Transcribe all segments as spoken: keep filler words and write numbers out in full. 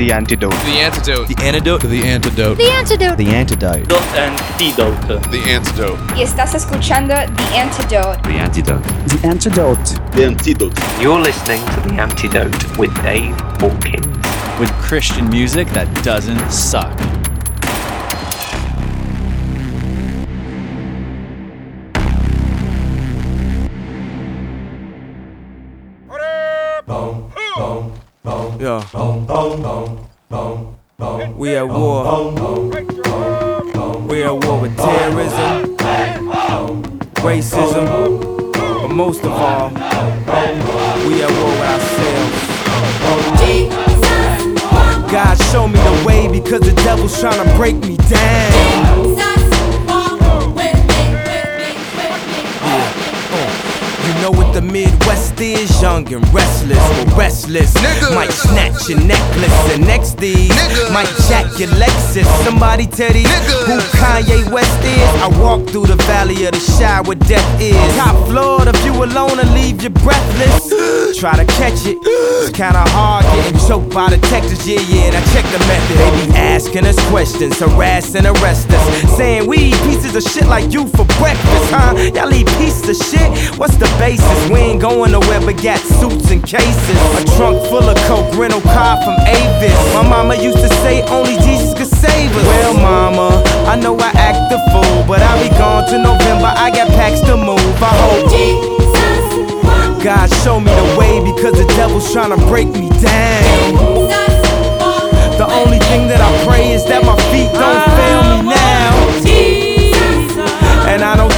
The Antidote. The Antidote. The Antidote. The Antidote. The Antidote. The Antidote. The Antidote. The Antidote. Y estás escuchando The Antidote. The Antidote. The Antidote. The Antidote. You're listening to The Antidote with Dave Hawkins. With Christian music that doesn't suck. Yeah. We at war. We at war with terrorism, racism, but most of all, we at war with ourselves. God, show me the way because the devil's trying to break me down. You know what the Midwest is, young and restless, but restless. Nigga. Might snatch your necklace and next these might jack your Lexus. Somebody tell these who Kanye West is. I walk through the valley of the shadow where death is. Top floor, if you alone and leave you breathless. Try to catch it, it's kinda hard getting choked by detectives. Yeah, yeah, and I check the method. They be asking us questions, harass and arrest us, saying we eat pieces of shit like you for breakfast, huh? Y'all eat pieces of shit? What's the basis? We ain't going nowhere but got suits and cases. A trunk full of coke, rental car from Avis. My mama used to say only Jesus could save us. Well, mama, I know I act the fool, but I'll be gone till November. I got packs to move. I hope Jesus, God show me the way because the devil's trying to break me down. Jesus, the only thing that I pray is that my feet don't fail me now. Jesus, and I don't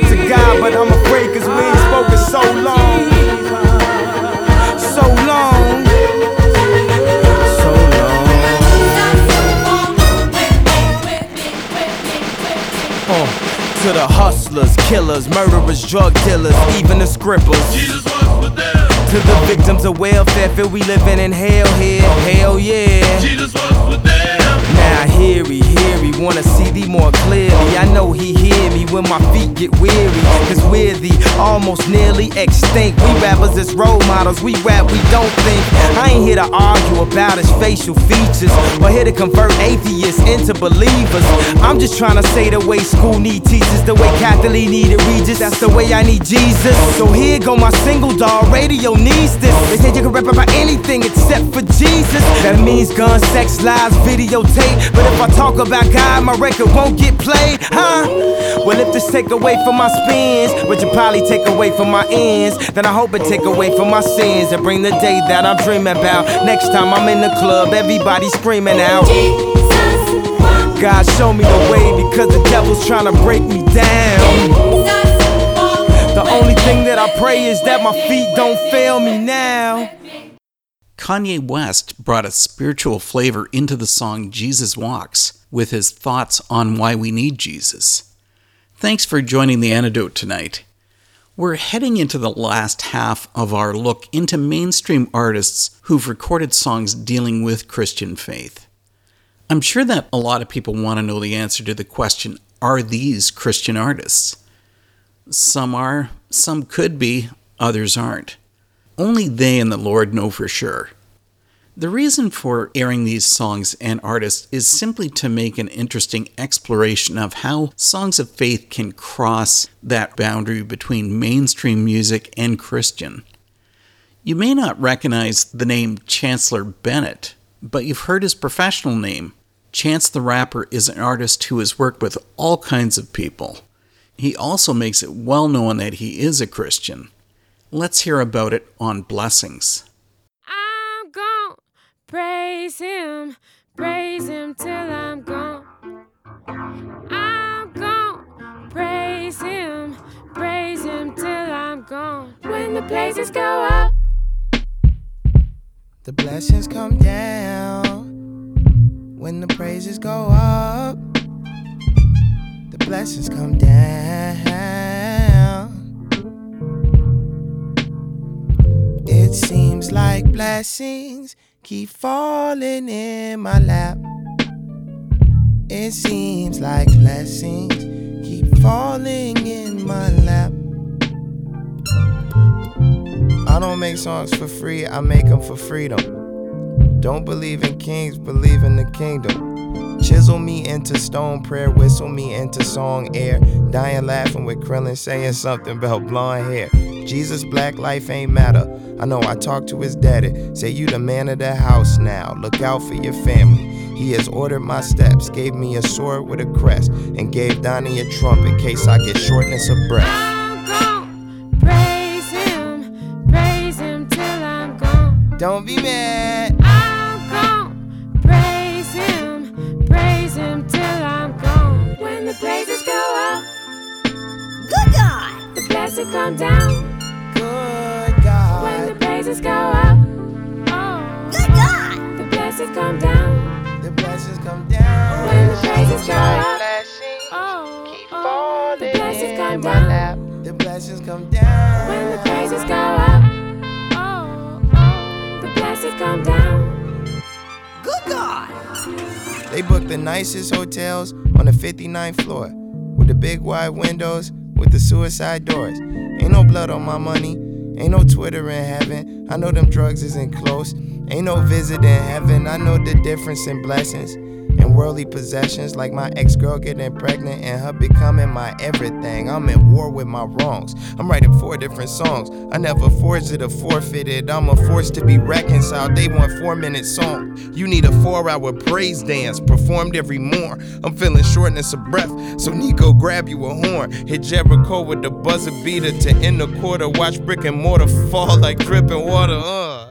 to God, but I'm afraid cause we ain't spoken so long. So long. To the hustlers, killers, murderers, drug dealers, even the scribbles. Jesus was for them. To the victims of welfare, feel we living in hell here. Hell yeah. Jesus was for them. Now I hear he, hear he, wanna see thee more clearly. I know he hear me when my feet get weary. Cause we're the almost nearly extinct. We rappers as role models, we rap, we don't think. I ain't here to argue about his facial features, or here to convert atheists into believers. I'm just trying to say the way school need teachers, the way Catholic needed Regis, that's the way I need Jesus. So here go my single, dog, radio needs this. They said you can rap about anything except for Jesus. That means guns, sex, lies, video. But if I talk about God, my record won't get played, huh? Well, if this take away from my spins, which will probably take away from my ends, then I hope it take away from my sins and bring the day that I'm dreaming about. Next time I'm in the club, everybody screaming out. God, show me the way because the devil's trying to break me down. The only thing that I pray is that my feet don't fail me now. Kanye West brought a spiritual flavor into the song Jesus Walks with his thoughts on why we need Jesus. Thanks for joining The Antidote tonight. We're heading into the last half of our look into mainstream artists who've recorded songs dealing with Christian faith. I'm sure that a lot of people want to know the answer to the question, are these Christian artists? Some are, some could be, others aren't. Only they and the Lord know for sure. The reason for airing these songs and artists is simply to make an interesting exploration of how songs of faith can cross that boundary between mainstream music and Christian. You may not recognize the name Chancellor Bennett, but you've heard his professional name. Chance the Rapper is an artist who has worked with all kinds of people. He also makes it well known that he is a Christian. Let's hear about it on Blessings. I'm gon' praise him, praise him till I'm gone. I'm gon' praise him, praise him till I'm gone. When the praises go up, the blessings come down. When the praises go up, the blessings come down. It seems like blessings keep falling in my lap. It seems like blessings keep falling in my lap. I don't make songs for free, I make them for freedom. Don't believe in kings, believe in the kingdom. Chisel me into stone, prayer whistle me into song air. Dying laughing with Krillin saying something about blonde hair. Jesus, black life ain't matter. I know I talked to his daddy, say you the man of the house now. Look out for your family. He has ordered my steps, gave me a sword with a crest, and gave Donnie a trump in case I get shortness of breath. Don't be mad. I'm gone. Praise him. Praise him till I'm gone. When the praises go up, good God, the blessings come down. Good God. When the praises go up, oh, good God, the blessings come down. The blessings come down. When the praises go up, oh, keep falling, the blessings come down. The blessings come down. When the praises go up, come down. Good God! They booked the nicest hotels on the fifty-ninth floor, with the big wide windows, with the suicide doors. Ain't no blood on my money, ain't no Twitter in heaven. I know them drugs isn't close, ain't no visit in heaven. I know the difference in blessings and worldly possessions, like my ex-girl getting pregnant and her becoming my everything. I'm at war with my wrongs. I'm writing four different songs. I never forged it or forfeited. I'm a force to be reconciled. They want four-minute song. You need a four-hour praise dance performed every morn. I'm feeling shortness of breath, so Nico grab you a horn. Hit Jericho with the buzzer beater to end the quarter. Watch brick and mortar fall like dripping water. Uh.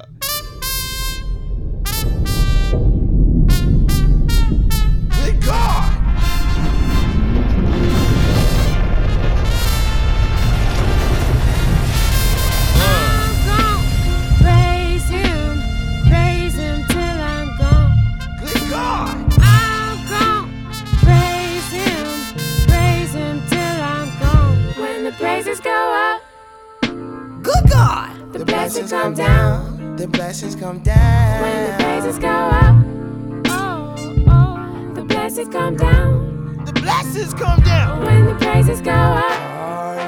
Come down, the blessings come down. When the praises go up, oh, oh, the blessings come down. The blessings come down. When the praises go up,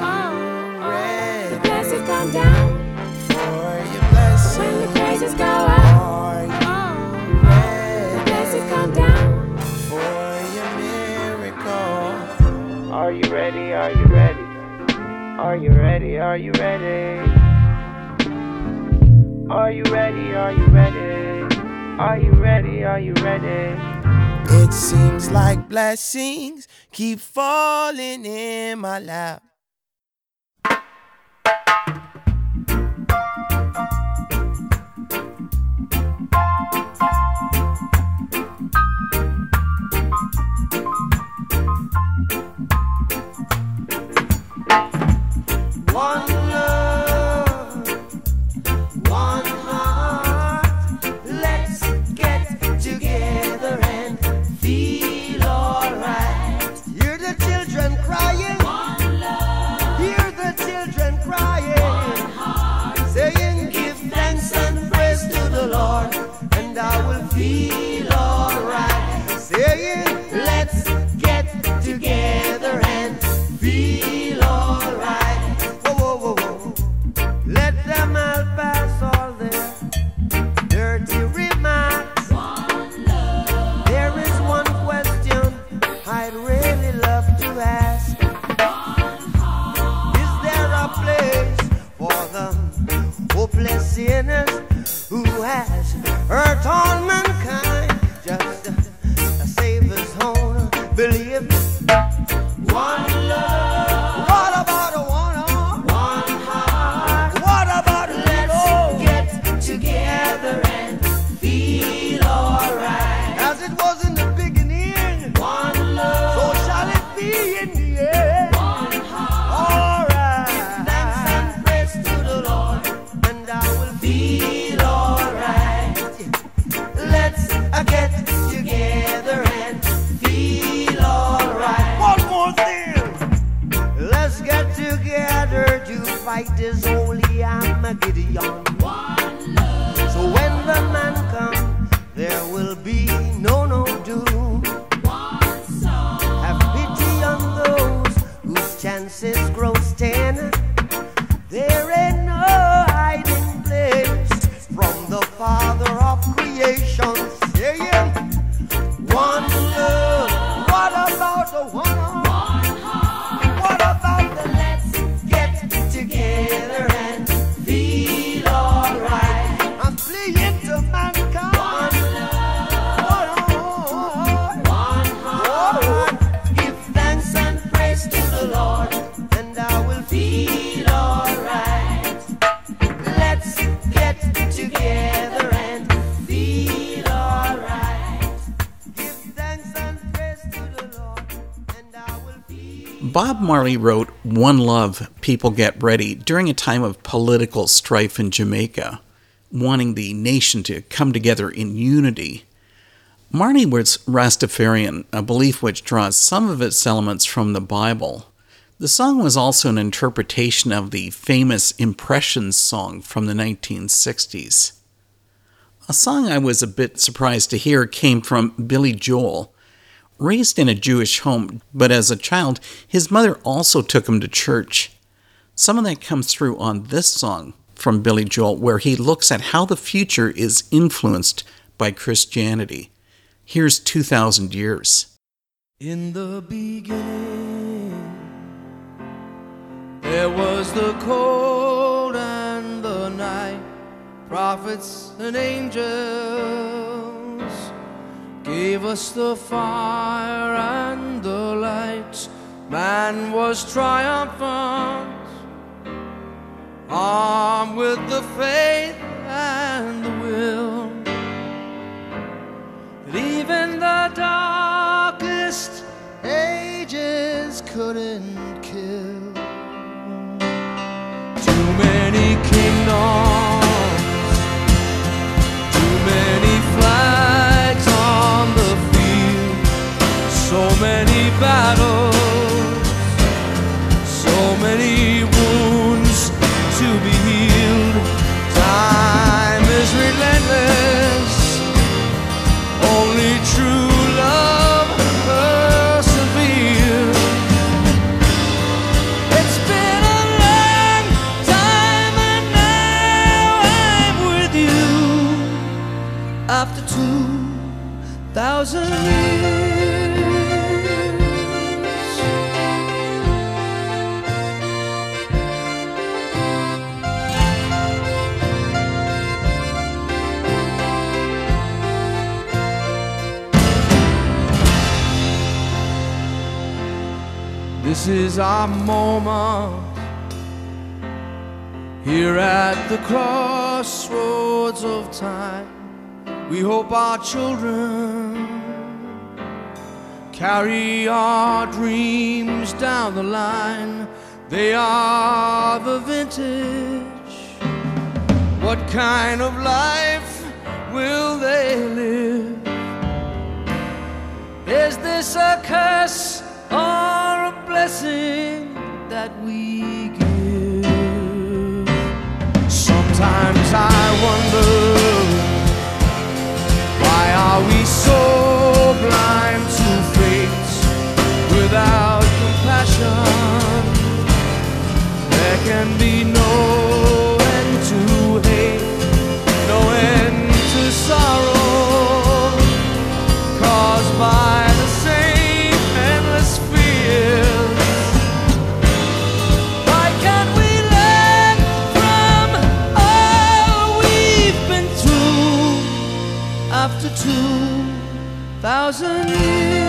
oh, oh, the blessings come down. For your blessings. When the praises go up, oh, oh, the blessings come down. For your miracle. Are you ready? Are you ready? Are you ready? Are you ready? Are you ready? Are you ready? Are you ready? Are you ready? It seems like blessings keep falling in my lap. Let fight is holy, I'm a Gideon. One love. So when the man comes, there will be no no doom. One song. Have pity on those whose chances grow ten. There ain't no hiding place from the Father of creation. Yeah, yeah. One love. What about the one? Bob Marley wrote One Love, People Get Ready during a time of political strife in Jamaica, wanting the nation to come together in unity. Marley was Rastafarian, a belief which draws some of its elements from the Bible. The song was also an interpretation of the famous Impressions song from the nineteen sixties. A song I was a bit surprised to hear came from Billy Joel. Raised in a Jewish home, but as a child, his mother also took him to church. Some of that comes through on this song from Billy Joel, where he looks at how the future is influenced by Christianity. Here's two thousand Years. In the beginning, there was the cold and the night, prophets and angels gave us the fire and the light. Man was triumphant, armed with the faith and the will. But even the darkest ages couldn't kill. Too many kingdoms, too many flags on the field, so many battles, so many wounds to be healed. Time is relentless, only true love perseveres. It's been a long time and now I'm with you after two thousand years. This is our moment here at the crossroads of time. We hope our children carry our dreams down the line. They are the vintage. What kind of life will they live? Is this a curse or a blessing that we give? Sometimes I wonder, why are we so blind to fate? Without compassion, there can be no end to hate, no end to sorrow, caused by the same endless fears. Why can't we learn from all we've been through after two thousand years?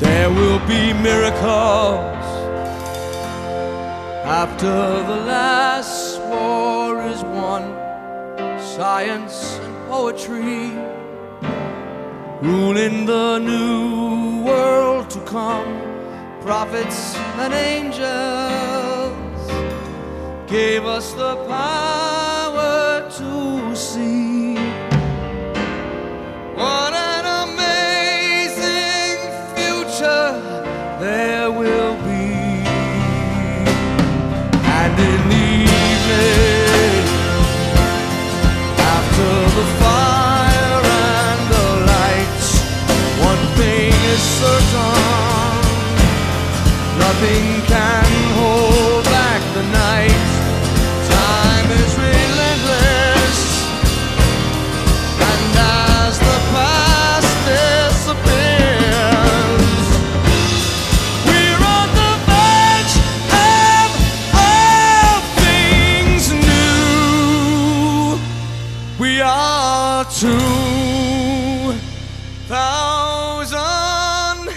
There will be miracles after the last war is won. Science and poetry ruling the new world to come, prophets and angels gave us the power to see. What an amazing future there will be. And in the evening, after the fire and the lights, one thing is certain, nothing can hold back the night. Time is relentless, and as the past disappears, we're on the verge of all things new. We are two thousand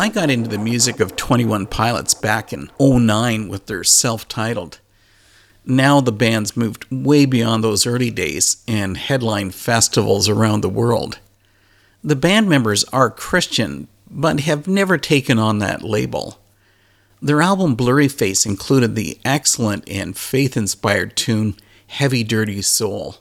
I got into the music of Twenty One Pilots back in oh nine with their self-titled. Now the band's moved way beyond those early days and headline festivals around the world. The band members are Christian, but have never taken on that label. Their album Blurryface included the excellent and faith-inspired tune Heavy Dirty Soul.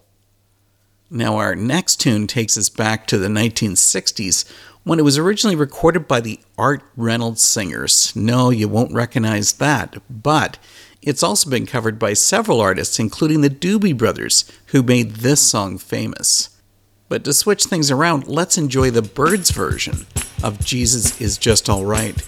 Now our next tune takes us back to the nineteen sixties when it was originally recorded by the Art Reynolds Singers. No, you won't recognize that, but it's also been covered by several artists, including the Doobie Brothers, who made this song famous. But to switch things around, let's enjoy the Byrds' version of Jesus Is Just Alright.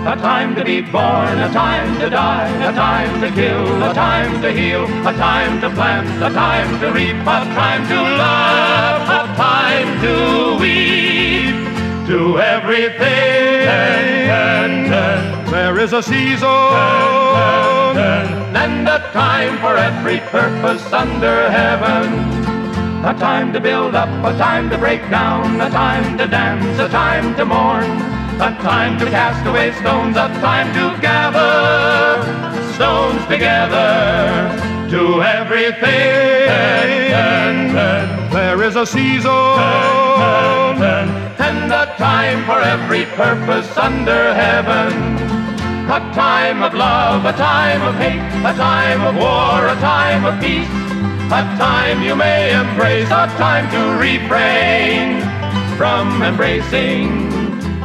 A time to break down, a time to dance, a time to mourn, a time to cast away stones, a time to gather stones together. To everything there is a season, and a time for every purpose under heaven. A time of love, a time of hate, a time of war, a time of peace, a time you may embrace, a time to refrain from embracing.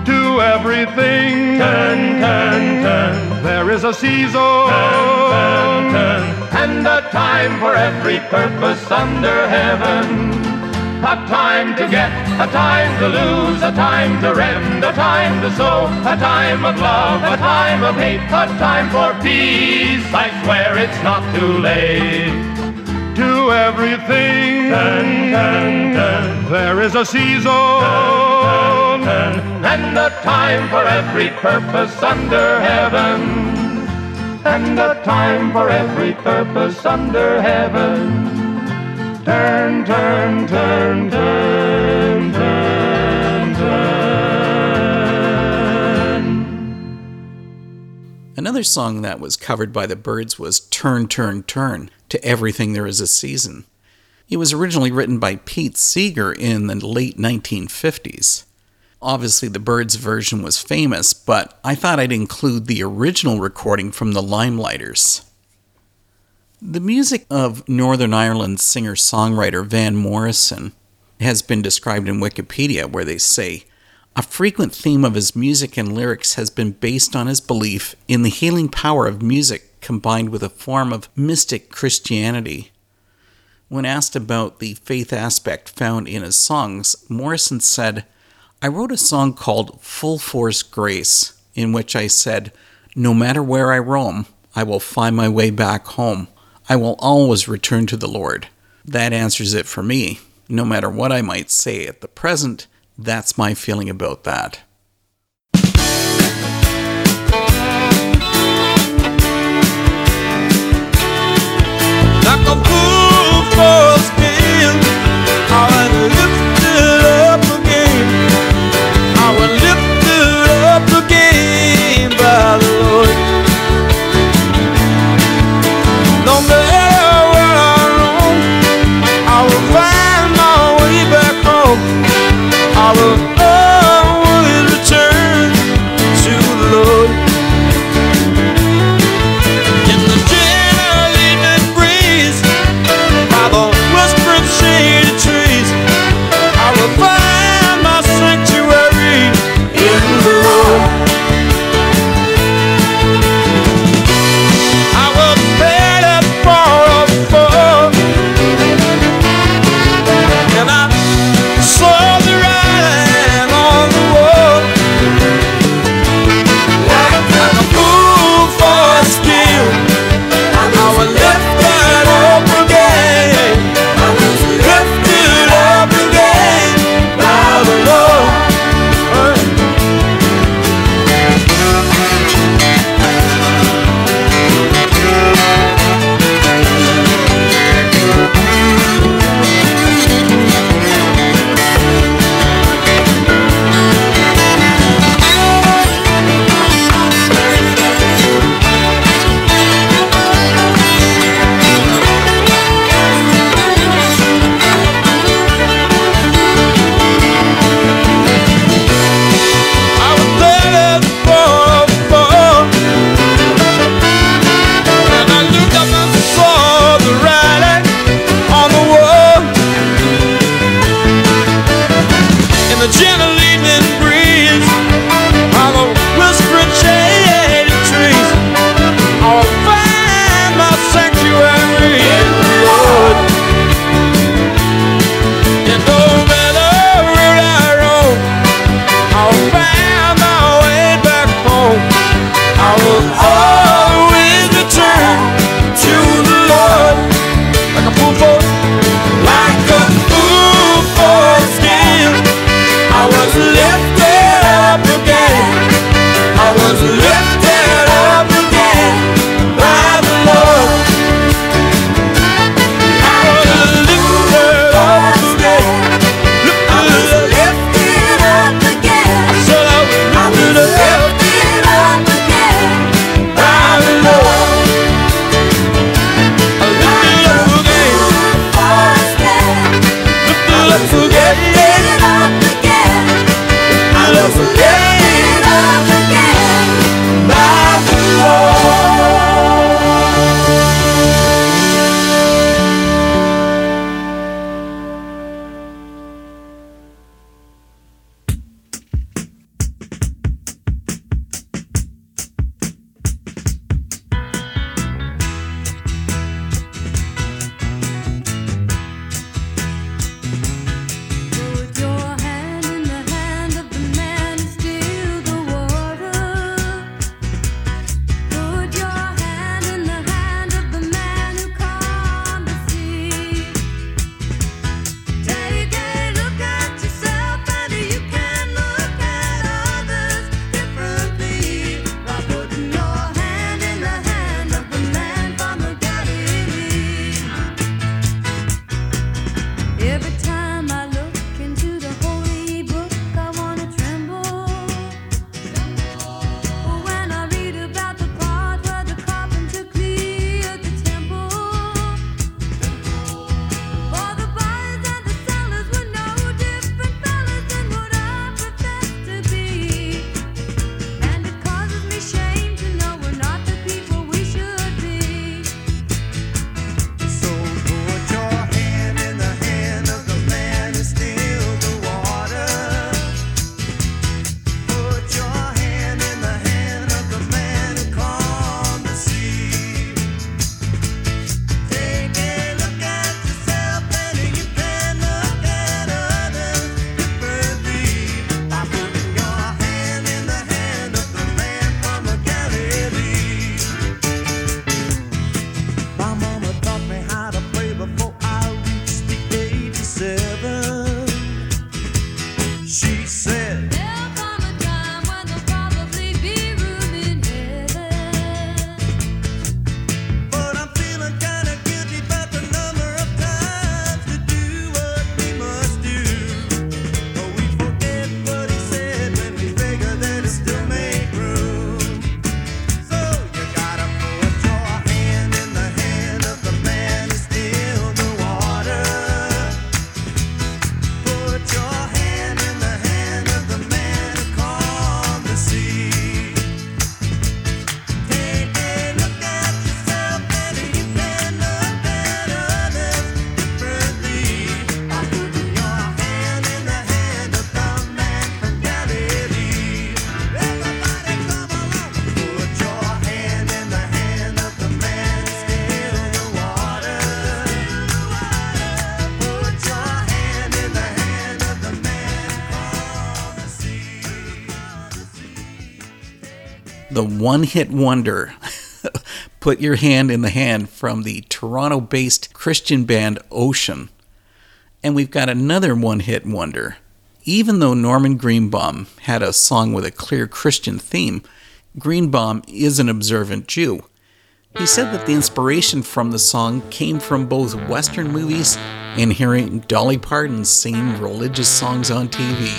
To everything, turn, turn, turn, there is a season, turn, turn, turn, and a time for every purpose under heaven. A time to get, a time to lose, a time to rend, a time to sow, a time of love, a time of hate, a time for peace, I swear it's not too late. To everything, dun, dun, dun, there is a season, dun, dun, dun, and a time for every purpose under heaven, and a time for every purpose under heaven. Turn, turn, turn, turn, turn, turn. Another song that was covered by the Byrds was Turn, Turn, Turn, To Everything There Is a Season. It was originally written by Pete Seeger in the late nineteen fifties. Obviously, the Byrds version was famous, but I thought I'd include the original recording from the Limelighters. The music of Northern Ireland singer-songwriter Van Morrison has been described in Wikipedia, where they say, a frequent theme of his music and lyrics has been based on his belief in the healing power of music combined with a form of mystic Christianity. When asked about the faith aspect found in his songs, Morrison said, I wrote a song called Full Force Grace, in which I said, no matter where I roam, I will find my way back home. I will always return to the Lord. That answers it for me. No matter what I might say at the present, that's my feeling about that. Like a bull for a spin, I would lift it up again. I would lift it up again by the Lord. No matter where I roam, I will find my way back home. I will always the one-hit wonder, Put Your Hand in the Hand, from the Toronto-based Christian band Ocean. And we've got another one-hit wonder. Even though Norman Greenbaum had a song with a clear Christian theme, Greenbaum is an observant Jew. He said that the inspiration from the song came from both Western movies and hearing Dolly Parton singing religious songs on T V.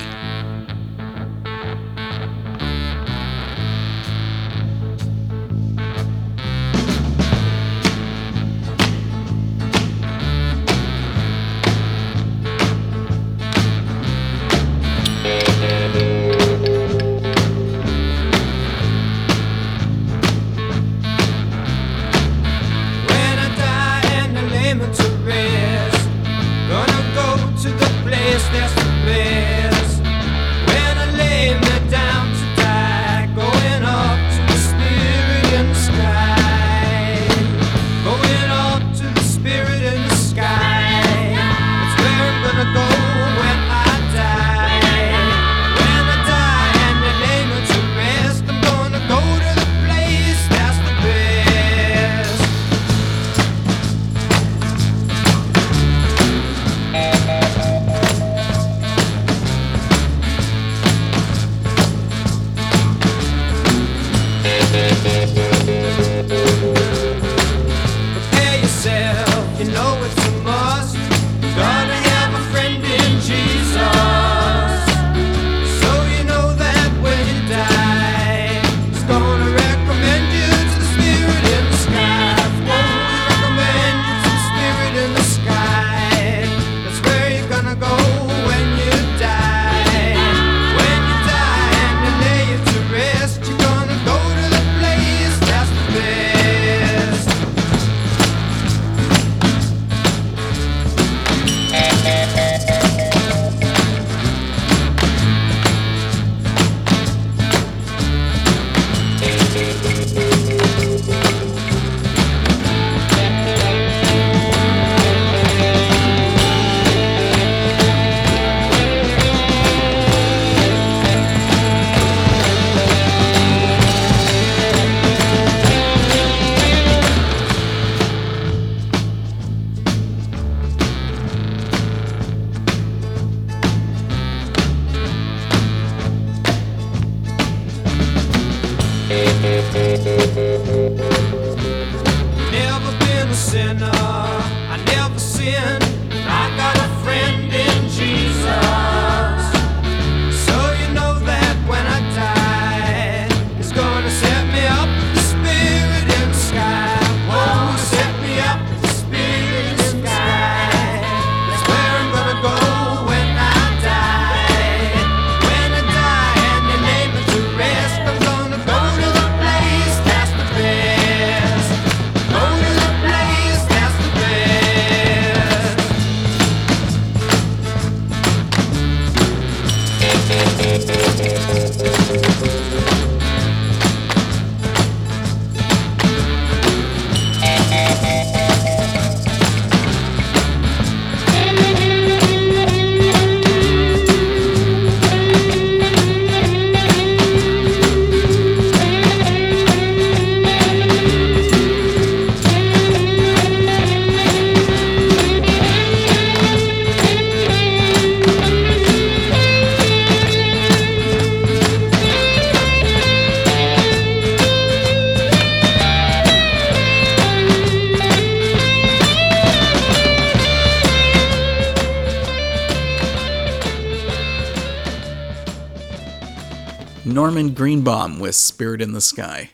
Norman Greenbaum with Spirit in the Sky.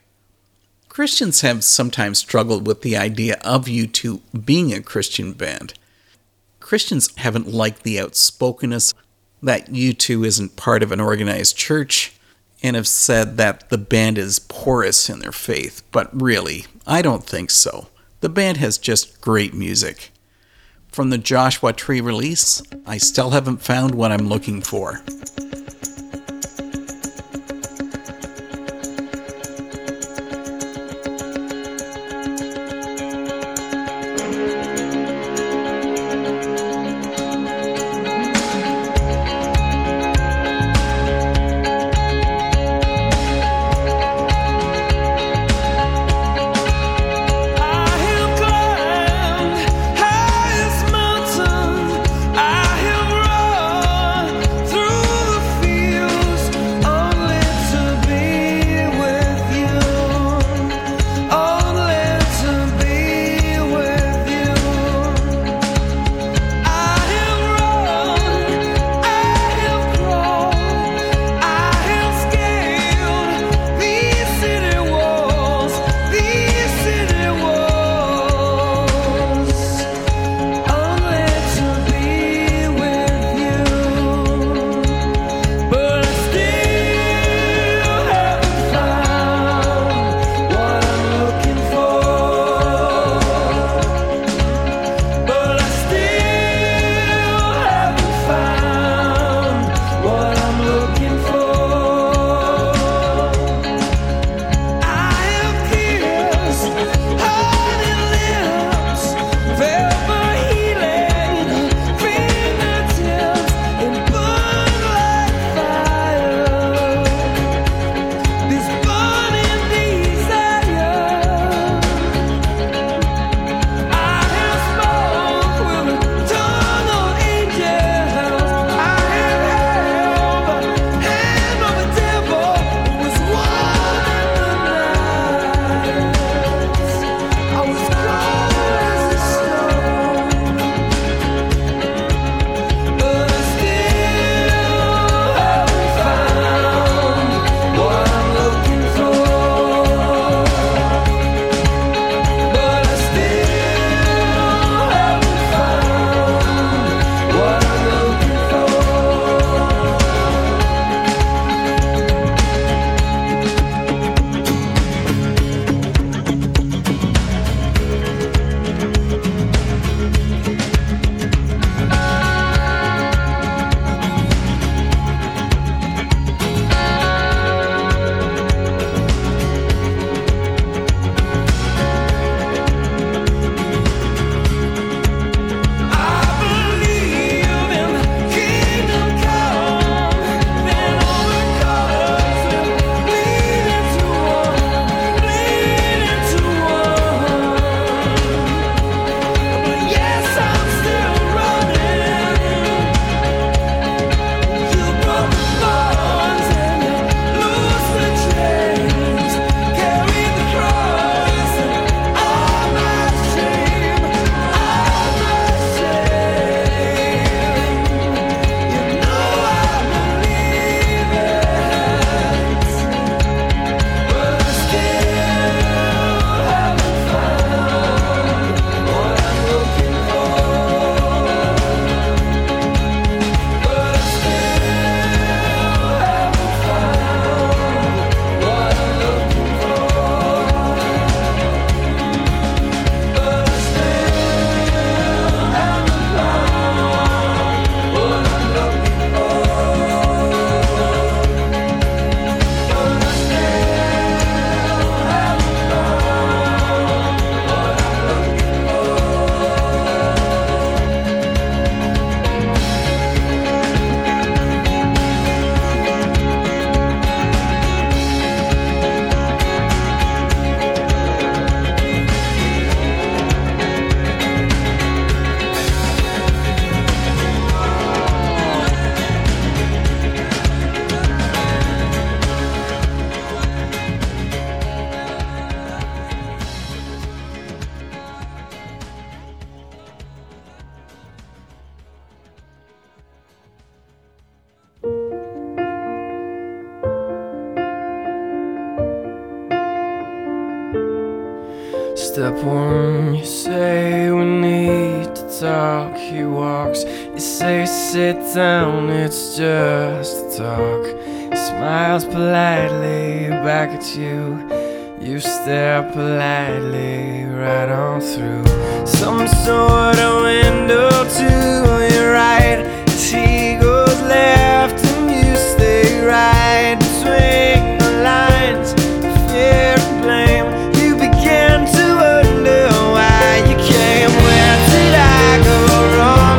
Christians have sometimes struggled with the idea of U two being a Christian band. Christians haven't liked the outspokenness that U two isn't part of an organized church, and have said that the band is porous in their faith, but really, I don't think so. The band has just great music. From the Joshua Tree release, I Still Haven't Found What I'm Looking For. Step one, you say we need to talk. He walks, you say sit down, it's just a talk. He smiles politely back at you. You stare politely right on through some sort of window to your right. As he goes left and you stay right. Between the lines of fear and blame, you begin to wonder why you came. Where did I go wrong?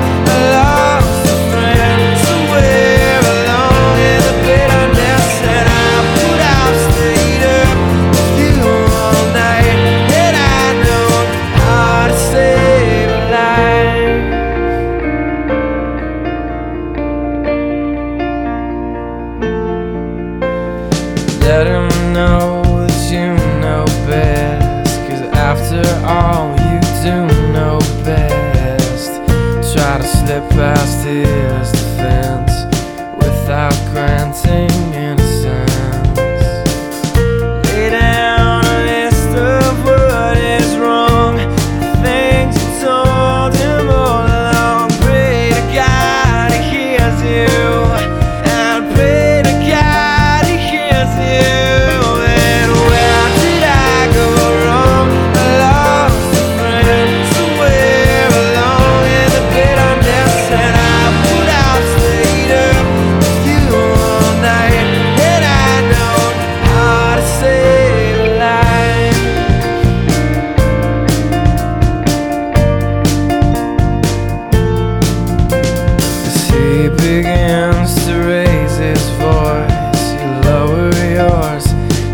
Past his defense without granting innocence. Lay down a list of what is wrong, the things you told him all along. Pray to God he hears you, and pray to God he hears you. And where did I go wrong? I lost a friend somewhere along in the bitterness. And I would have stayed up with you all night. And I know how to save a life. As he begins to raise his voice, you lower yours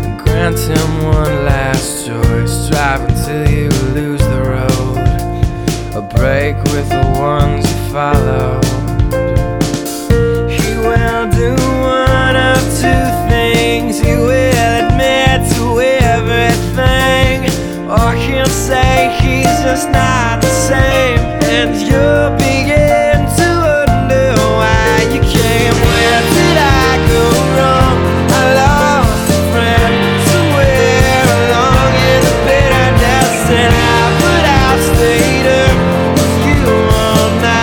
and grant him one last choice. Drive until you lose the road, a break with the ones you follow. He will do one of two things. He will admit to everything, or he'll say he's just not the same. And you'll begin to wonder why you came. Where did I go wrong? I lost a friend somewhere along in the bitterness. And I would have stayed up with you all night.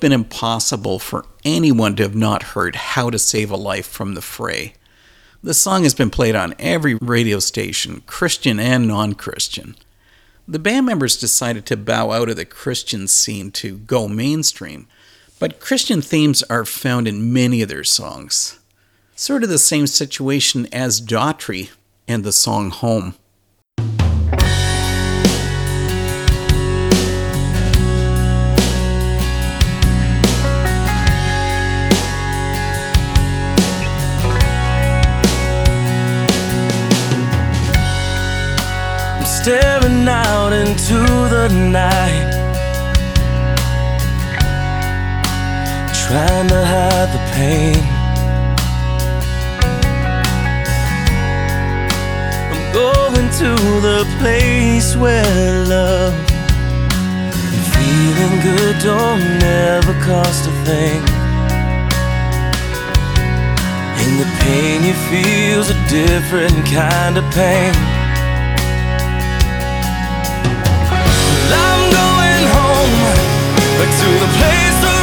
Been impossible for anyone to have not heard How to Save a Life from The Fray. The song has been played on every radio station, Christian and non-Christian. The band members decided to bow out of the Christian scene to go mainstream, but Christian themes are found in many of their songs. Sort of the same situation as Daughtry and the song Home. Staring out into the night, trying to hide the pain. I'm going to the place where love and feeling good don't ever cost a thing. And the pain you feel's a different kind of pain. Well, I'm going home, back to the place where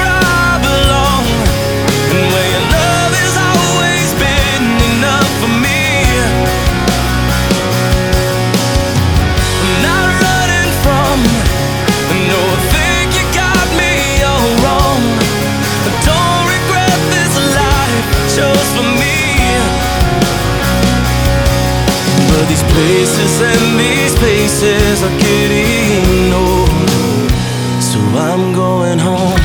these places and these faces are getting old, so I'm going home.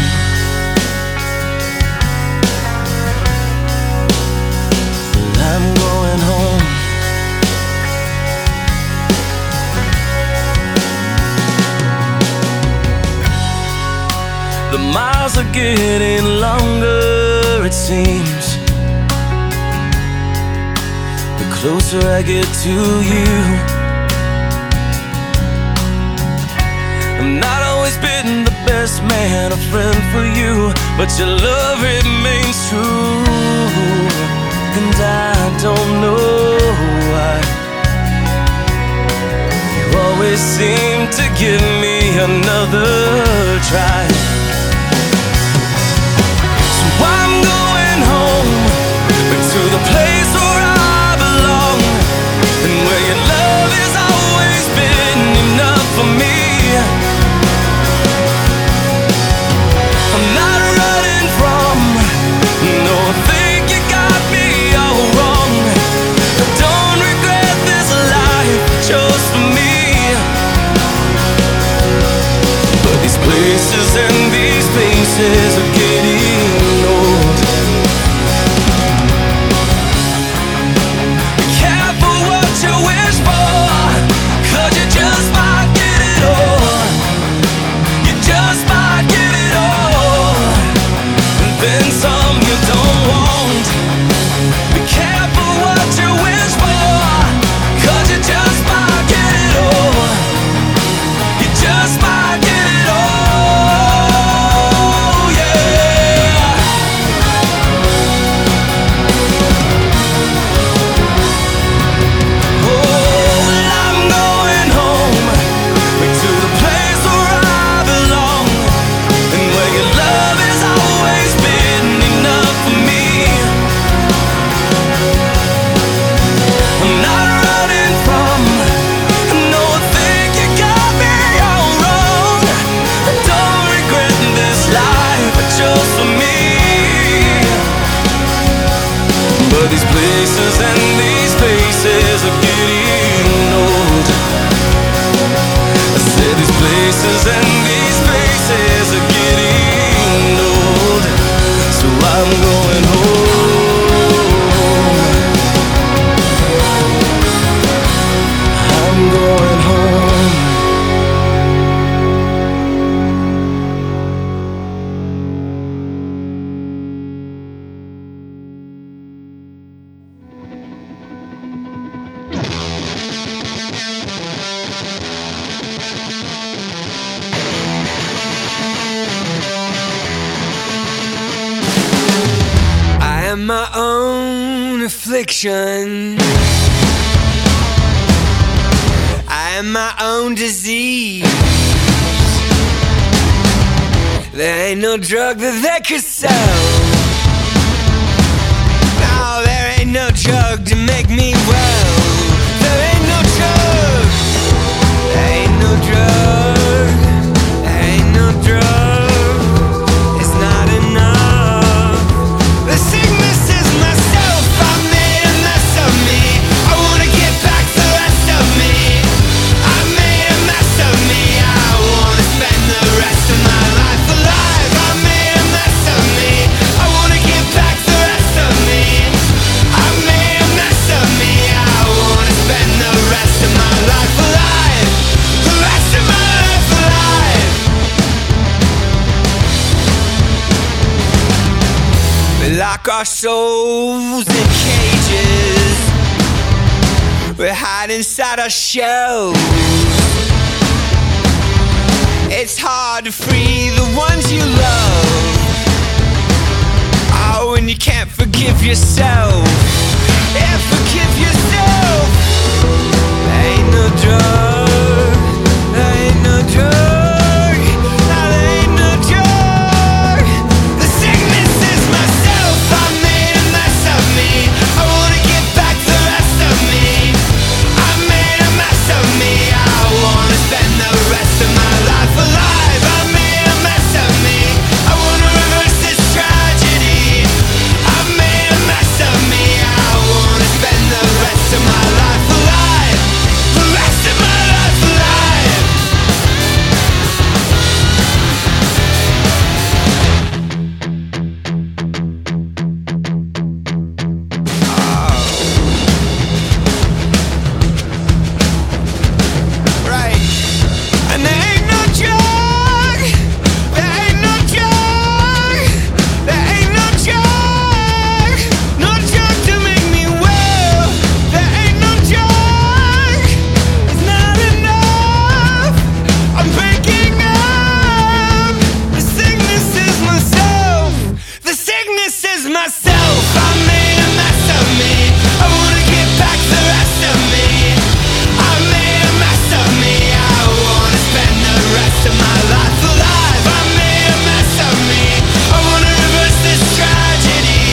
Well, I'm going home. The miles are getting longer, it seems. Closer I get to you, I've not always been the best man, a friend for you, but your love remains true. And I don't know why you always seem to give me another try. So I'm going home, back to the place where places and these places are getting old. Be careful what you wish for, 'cause you just might get it all. You just might get it all, and then some you don't want. Be careful what you wish for, 'cause you just might get it all. You just might get it all. I am my own disease. There ain't no drug that they could sell. No, there ain't no drug to make me well. There ain't no drug. There ain't no drug. There ain't no drug. It's not enough. The sickness is myself. I made a mess of me. I wanna get back the rest of me. I made a mess of me. I wanna spend the rest of my life alive. I made a mess of me. I wanna get back the rest of me. I made a mess of me. I wanna spend the rest of my life alive. The rest of my life. Lock our souls in cages. We hide inside our shells. It's hard to free the ones you love. Oh, and you can't forgive yourself. Yeah, forgive yourself. There ain't no drug. There ain't no drug. There ain't no drug. The sickness is myself. I made a mess of me. I wanna get back the rest of me. I made a mess of me. I wanna spend the rest of my life alive. I made a mess of me. I wanna reverse this tragedy. Of my life alive, the rest of my life alive. Oh. Right. And there ain't no drug. There ain't no drug. There ain't no drug. No drug to make me well. Drug is not enough. I'm breaking up. The sickness is myself. The sickness is myself. I made a mess of me. I wanna get back the rest of me. I made a mess of me. I wanna spend the rest of my life alive. I made a mess of me. I wanna reverse this tragedy.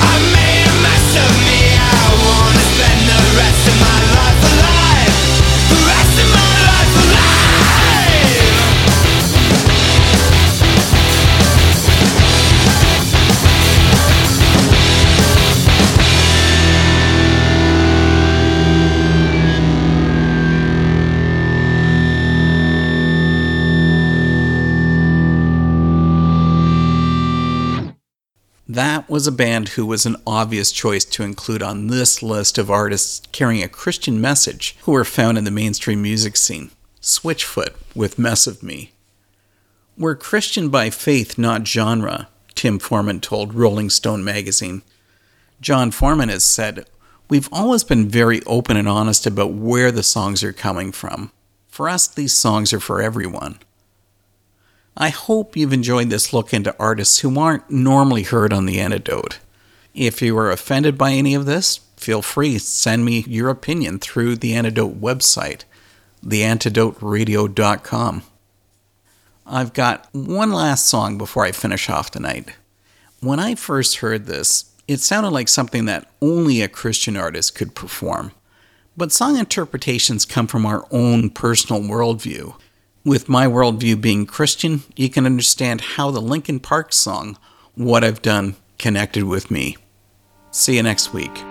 I made a mess of me. I wanna spend the rest of my life alive. The rest of my life alive. That was a band who was an obvious choice to include on this list of artists carrying a Christian message who were found in the mainstream music scene. Switchfoot with Mess of Me. We're Christian by faith, not genre, Tim Foreman told Rolling Stone magazine. John Foreman has said, "We've always been very open and honest about where the songs are coming from. For us, these songs are for everyone." I hope you've enjoyed this look into artists who aren't normally heard on The Antidote. If you were offended by any of this, feel free to send me your opinion through The Antidote website, the antidote radio dot com. I've got one last song before I finish off tonight. When I first heard this, it sounded like something that only a Christian artist could perform. But song interpretations come from our own personal worldview. With my worldview being Christian, you can understand how the Linkin Park song, What I've Done, connected with me. See you next week.